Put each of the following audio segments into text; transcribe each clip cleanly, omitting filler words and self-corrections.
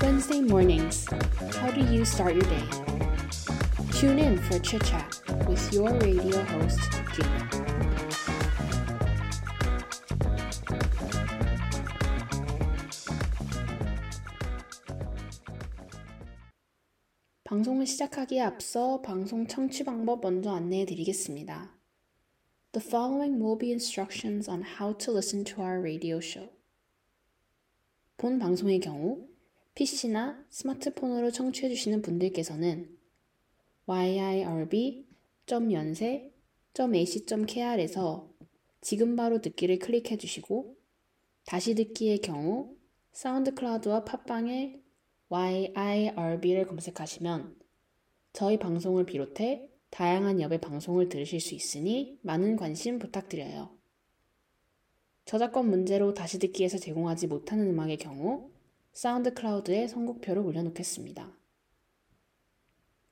Wednesday mornings. How do you start your day? Tune in for Chit Chat with your radio host, Gina. 방송을 시작하기에 앞서 방송 청취 방법 먼저 안내해 드리겠습니다. The following will be instructions on how to listen to our radio show. 본 방송의 경우 PC나 스마트폰으로 청취해 주시는 분들께서는 yirb.연세.ac.kr에서 지금 바로 듣기를 클릭해 주시고 다시 듣기의 경우 사운드클라우드와 팟빵에 YIRB를 검색하시면 저희 방송을 비롯해 다양한 엽의 방송을 들으실 수 있으니 많은 관심 부탁드려요. 저작권 문제로 다시 듣기에서 제공하지 못하는 음악의 경우 사운드 클라우드에 선곡표를 올려놓겠습니다.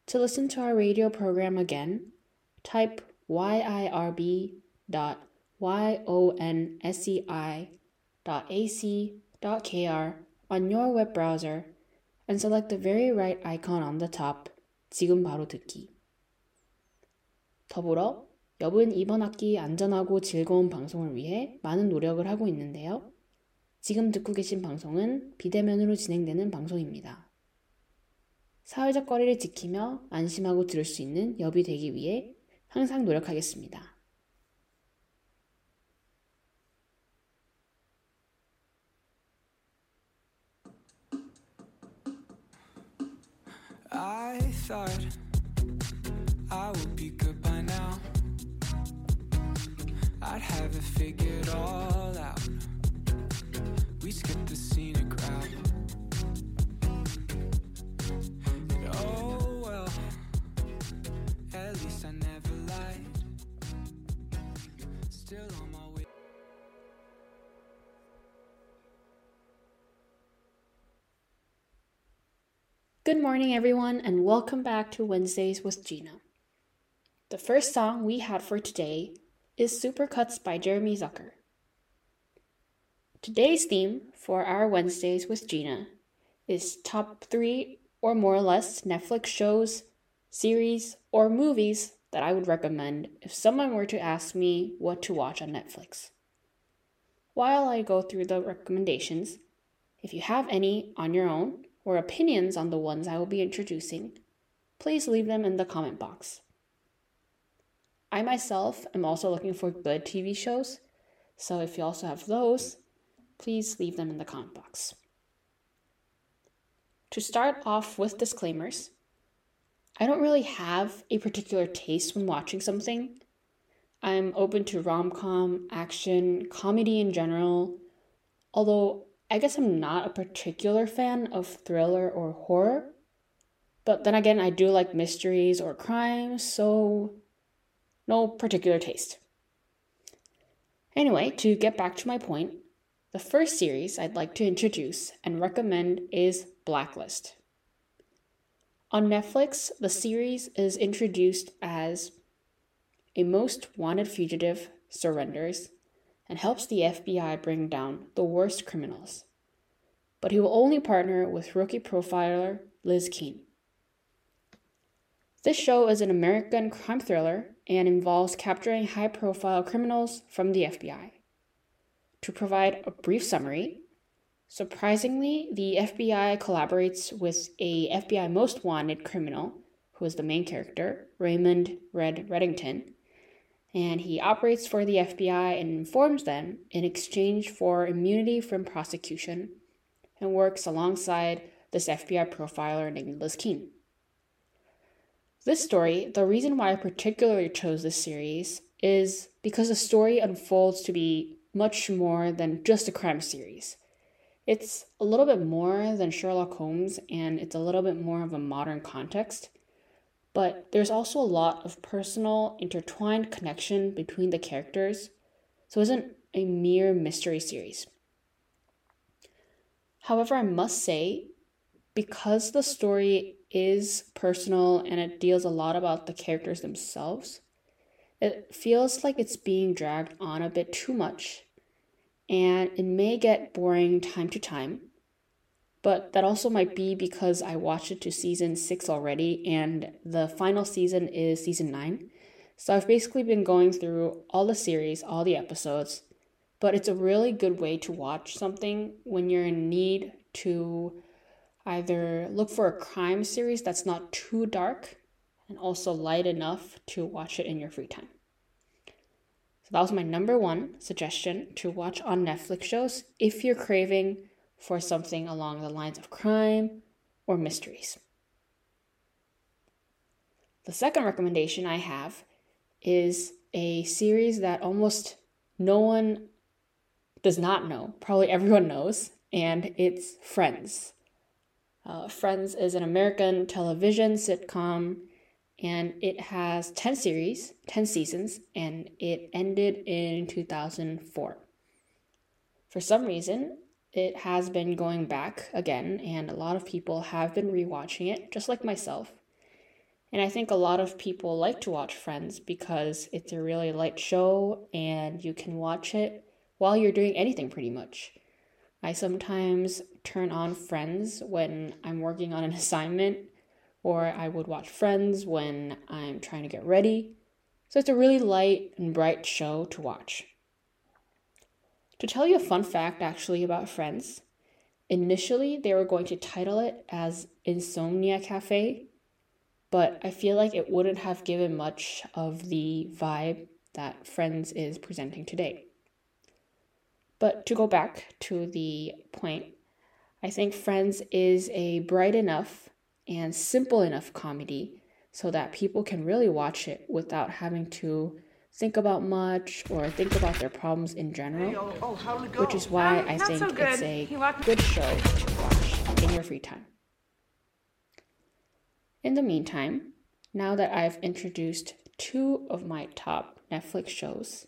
To listen to our radio program again, type yirb.yonsei.ac.kr on your web browser and select the very right icon on the top, 지금 바로 듣기. 더불어 엽은 이번 학기 안전하고 즐거운 방송을 위해 많은 노력을 하고 있는데요. 지금 듣고 계신 방송은 비대면으로 진행되는 방송입니다. 사회적 거리를 지키며 안심하고 들을 수 있는 엽이 되기 위해 항상 노력하겠습니다. I thought I would be good by now. I'd have it figured all out. We skipped the scenic route. And oh well, at least I never lied. Still on my way. Good morning, everyone, and welcome back to Wednesdays with Gina. The first song we had for today is Supercuts by Jeremy Zucker. Today's theme for our Wednesdays with Gina is top 3 or more or less Netflix shows, series, or movies that I would recommend if someone were to ask me what to watch on Netflix. While I go through the recommendations, if you have any on your own, or opinions on the ones I will be introducing, please leave them in the comment box. I myself am also looking for good TV shows, so if you also have those, please leave them in the comment box. To start off with disclaimers, I don't really have a particular taste when watching something. I'm open to rom-com, action, comedy in general, although I guess I'm not a particular fan of thriller or horror, but then again, I do like mysteries or crime, so no particular taste. Anyway, to get back to my point, the first series I'd like to introduce and recommend is Blacklist. On Netflix, the series is introduced as a most wanted fugitive surrenders and helps the FBI bring down the worst criminals. But he will only partner with rookie profiler Liz Keene. This show is an American crime thriller and involves capturing high-profile criminals from the FBI. To provide a brief summary, surprisingly, the FBI collaborates with a FBI Most Wanted criminal, who is the main character, Raymond Red Reddington, and he operates for the FBI and informs them in exchange for immunity from prosecution and works alongside this FBI profiler named Liz Keene. This story, the reason why I particularly chose this series is because the story unfolds to be much more than just a crime series. It's a little bit more than Sherlock Holmes and it's a little bit more of a modern context. But there's also a lot of personal, intertwined connection between the characters, so it isn't a mere mystery series. However, I must say, because the story is personal and it deals a lot about the characters themselves. It feels like it's being dragged on a bit too much, and it may get boring time to time, but that also might be because I watched it to season 6 already, and the final season is season 9. So I've basically been going through all the series, all the episodes, but it's a really good way to watch something when you're in need to either look for a crime series that's not too dark and also light enough to watch it in your free time. So that was my number one suggestion to watch on Netflix shows if you're craving for something along the lines of crime or mysteries. The second recommendation I have is a series that almost no one does not know, probably everyone knows, and it's Friends. Friends is an American television sitcom, and it has 10 series, 10 seasons, and it ended in 2004. For some reason, it has been going back again, and a lot of people have been rewatching it, just like myself. And I think a lot of people like to watch Friends because it's a really light show and you can watch it while you're doing anything pretty much. I sometimes turn on Friends when I'm working on an assignment, or I would watch Friends when I'm trying to get ready. So it's a really light and bright show to watch. To tell you a fun fact actually about Friends, initially they were going to title it as Insomnia Cafe, but I feel like it wouldn't have given much of the vibe that Friends is presenting today. But to go back to the point, I think Friends is a bright enough and simple enough comedy so that people can really watch it without having to think about much or think about their problems in general, which is why I think it's a good show to watch in your free time. In the meantime, now that I've introduced two of my top Netflix shows,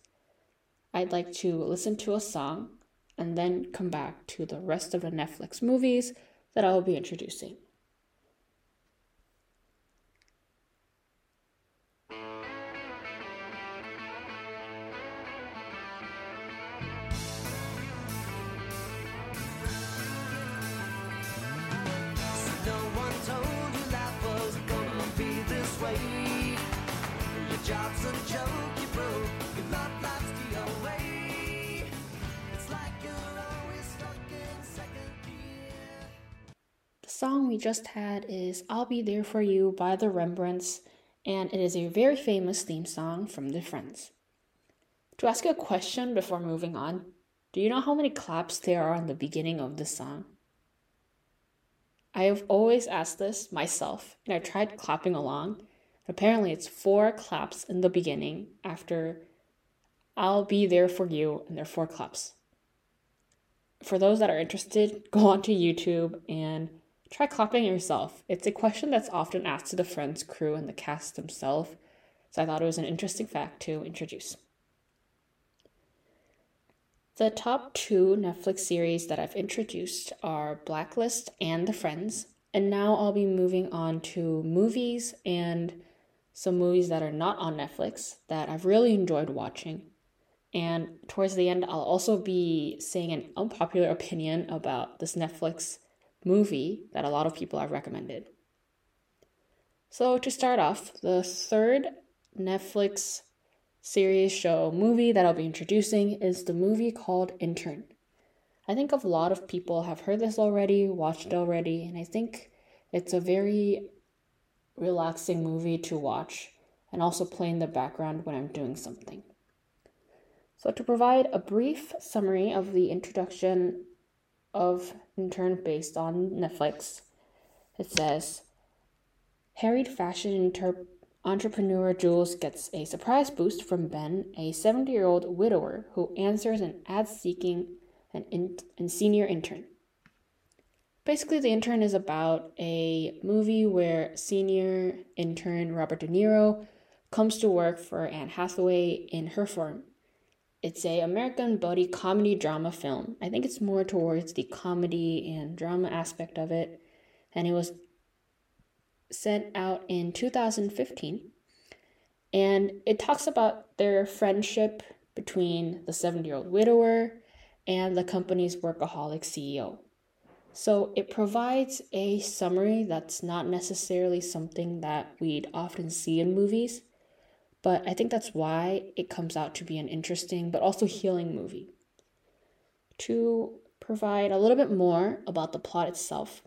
I'd like to listen to a song and then come back to the rest of the Netflix movies that I'll be introducing. The song we just had is I'll Be There For You by the Rembrandts, and it is a very famous theme song from the Friends. To ask you a question before moving on, do you know how many claps there are on the beginning of this song? I have always asked this myself, and I tried clapping along. Apparently it's 4 claps in the beginning after I'll Be There For You, and there are 4 claps. For those that are interested, go onto YouTube and try clapping yourself. It's a question that's often asked to the Friends crew and the cast themselves, so I thought it was an interesting fact to introduce. The top 2 Netflix series that I've introduced are Blacklist and The Friends, and now I'll be moving on to movies and some movies that are not on Netflix that I've really enjoyed watching. And towards the end, I'll also be saying an unpopular opinion about this Netflix movie that a lot of people have recommended. So to start off, the third Netflix series, show, movie that I'll be introducing is the movie called Intern. I think a lot of people have heard this already, watched it already, and I think it's a very relaxing movie to watch and also play in the background when I'm doing something. So to provide a brief summary of the introduction of Intern based on Netflix, it says, harried fashion entrepreneur Jules gets a surprise boost from Ben, a 70-year-old widower who answers an ad seeking an senior intern. Basically, The Intern is about a movie where senior intern Robert De Niro comes to work for Anne Hathaway in her firm. It's an American buddy comedy drama film. I think it's more towards the comedy and drama aspect of it. And it was sent out in 2015, and it talks about their friendship between the 70-year-old widower and the company's workaholic CEO. So it provides a summary that's not necessarily something that we'd often see in movies, but I think that's why it comes out to be an interesting but also healing movie. To provide a little bit more about the plot itself,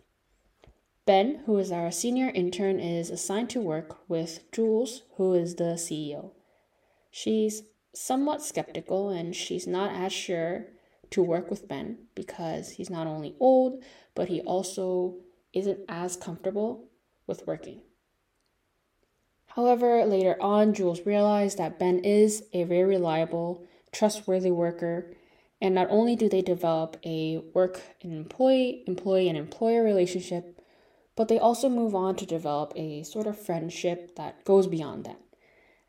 Ben, who is our senior intern, is assigned to work with Jules, who is the CEO. She's somewhat skeptical and she's not as sure to work with Ben because he's not only old, but he also isn't as comfortable with working. However, later on, Jules realized that Ben is a very reliable, trustworthy worker, and not only do they develop a work and employee and employer relationship, but they also move on to develop a sort of friendship that goes beyond that.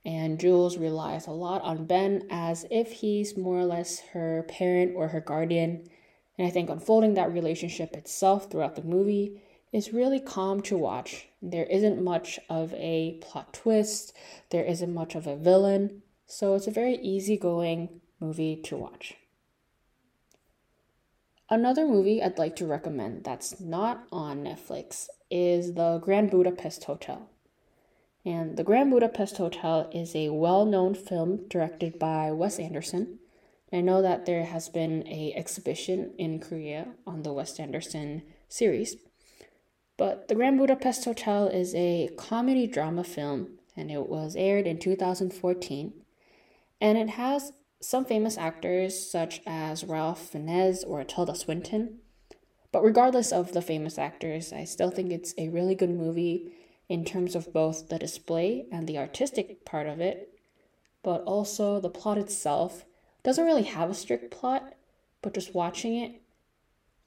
And Jules relies a lot on Ben as if he's more or less her parent or her guardian. And I think unfolding that relationship itself throughout the movie is really calm to watch. There isn't much of a plot twist. There isn't much of a villain. So it's a very easygoing movie to watch. Another movie I'd like to recommend that's not on Netflix is The Grand Budapest Hotel. And The Grand Budapest Hotel is a well-known film directed by Wes Anderson. I know that there has been an exhibition in Korea on the Wes Anderson series. But The Grand Budapest Hotel is a comedy drama film, and it was aired in 2014. And it has some famous actors such as Ralph Fiennes or Tilda Swinton. But regardless of the famous actors, I still think it's a really good movie in terms of both the display and the artistic part of it, but also the plot itself doesn't really have a strict plot, but just watching it,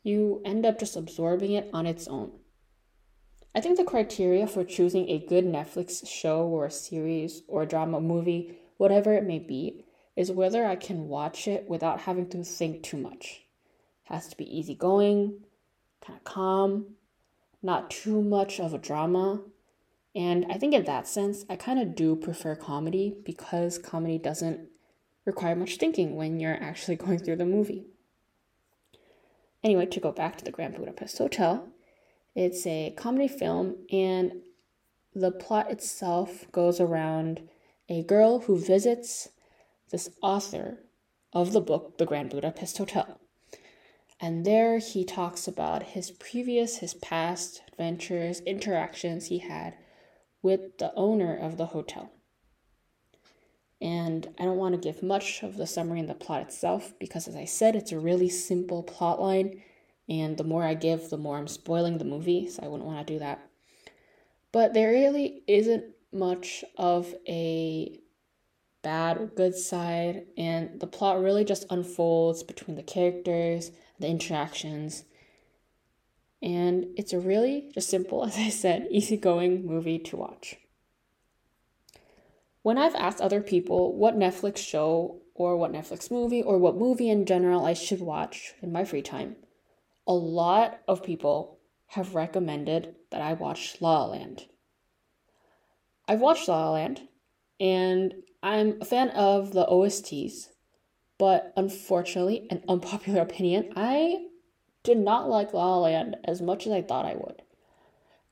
you end up just absorbing it on its own. I think the criteria for choosing a good Netflix show or series or drama movie, whatever it may be, is whether I can watch it without having to think too much. It has to be easygoing, kind of calm, not too much of a drama. And I think in that sense, I kind of do prefer comedy because comedy doesn't require much thinking when you're actually going through the movie. Anyway, to go back to The Grand Budapest Hotel, it's a comedy film and the plot itself goes around a girl who visits this author of the book, The Grand Budapest Hotel. And there he talks about his past adventures, interactions he had with the owner of the hotel. And I don't want to give much of the summary and the plot itself because, as I said, it's a really simple plot line, and the more I give, the more I'm spoiling the movie, so I wouldn't want to do that. But there really isn't much of a bad or good side, and the plot really just unfolds between the characters, the interactions. And it's a really just simple, as I said, easygoing movie to watch. When I've asked other people what Netflix show or what Netflix movie or what movie in general I should watch in my free time, a lot of people have recommended that I watch La La Land. I've watched La La Land and I'm a fan of the OSTs, but unfortunately, an unpopular opinion, I did not like La La Land as much as I thought I would.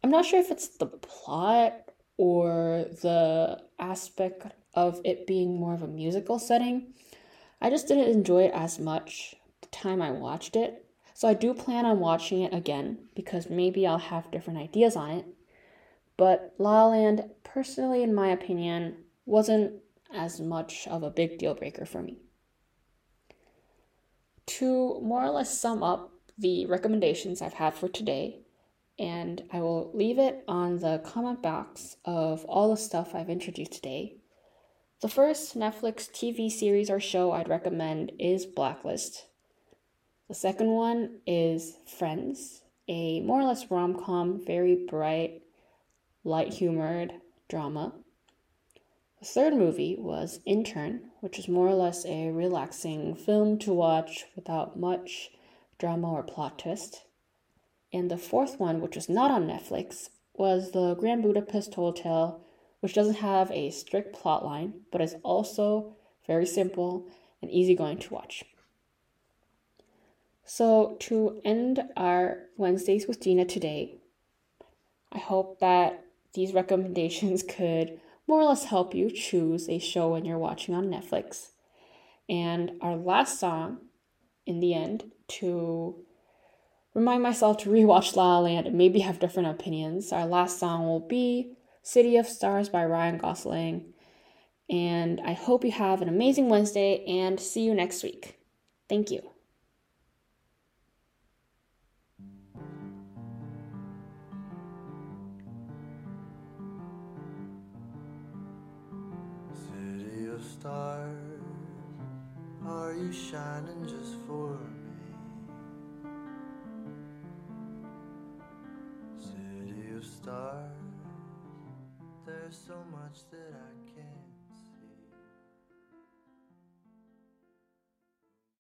I'm not sure if it's the plot or the aspect of it being more of a musical setting. I just didn't enjoy it as much the time I watched it. So I do plan on watching it again because maybe I'll have different ideas on it. But La La Land, personally, in my opinion, wasn't as much of a big deal breaker for me. To more or less sum up the recommendations I've had for today, and I will leave it on the comment box of all the stuff I've introduced today. The first Netflix TV series or show I'd recommend is Blacklist. The second one is Friends, a more or less rom-com, very bright, light-humored drama. The third movie was Intern, which is more or less a relaxing film to watch without much drama or plot twist. And the fourth one, which is not on Netflix, was The Grand Budapest Hotel, which doesn't have a strict plotline, but is also very simple and easygoing to watch. So to end our Wednesdays with Gina today, I hope that these recommendations could more or less help you choose a show when you're watching on Netflix. And our last song, in the end, to remind myself to rewatch La La Land and maybe have different opinions, our last song will be City of Stars by Ryan Gosling. And I hope you have an amazing Wednesday and see you next week. Thank you. City of Stars, are you shining just for me? City of Stars, there's so much that I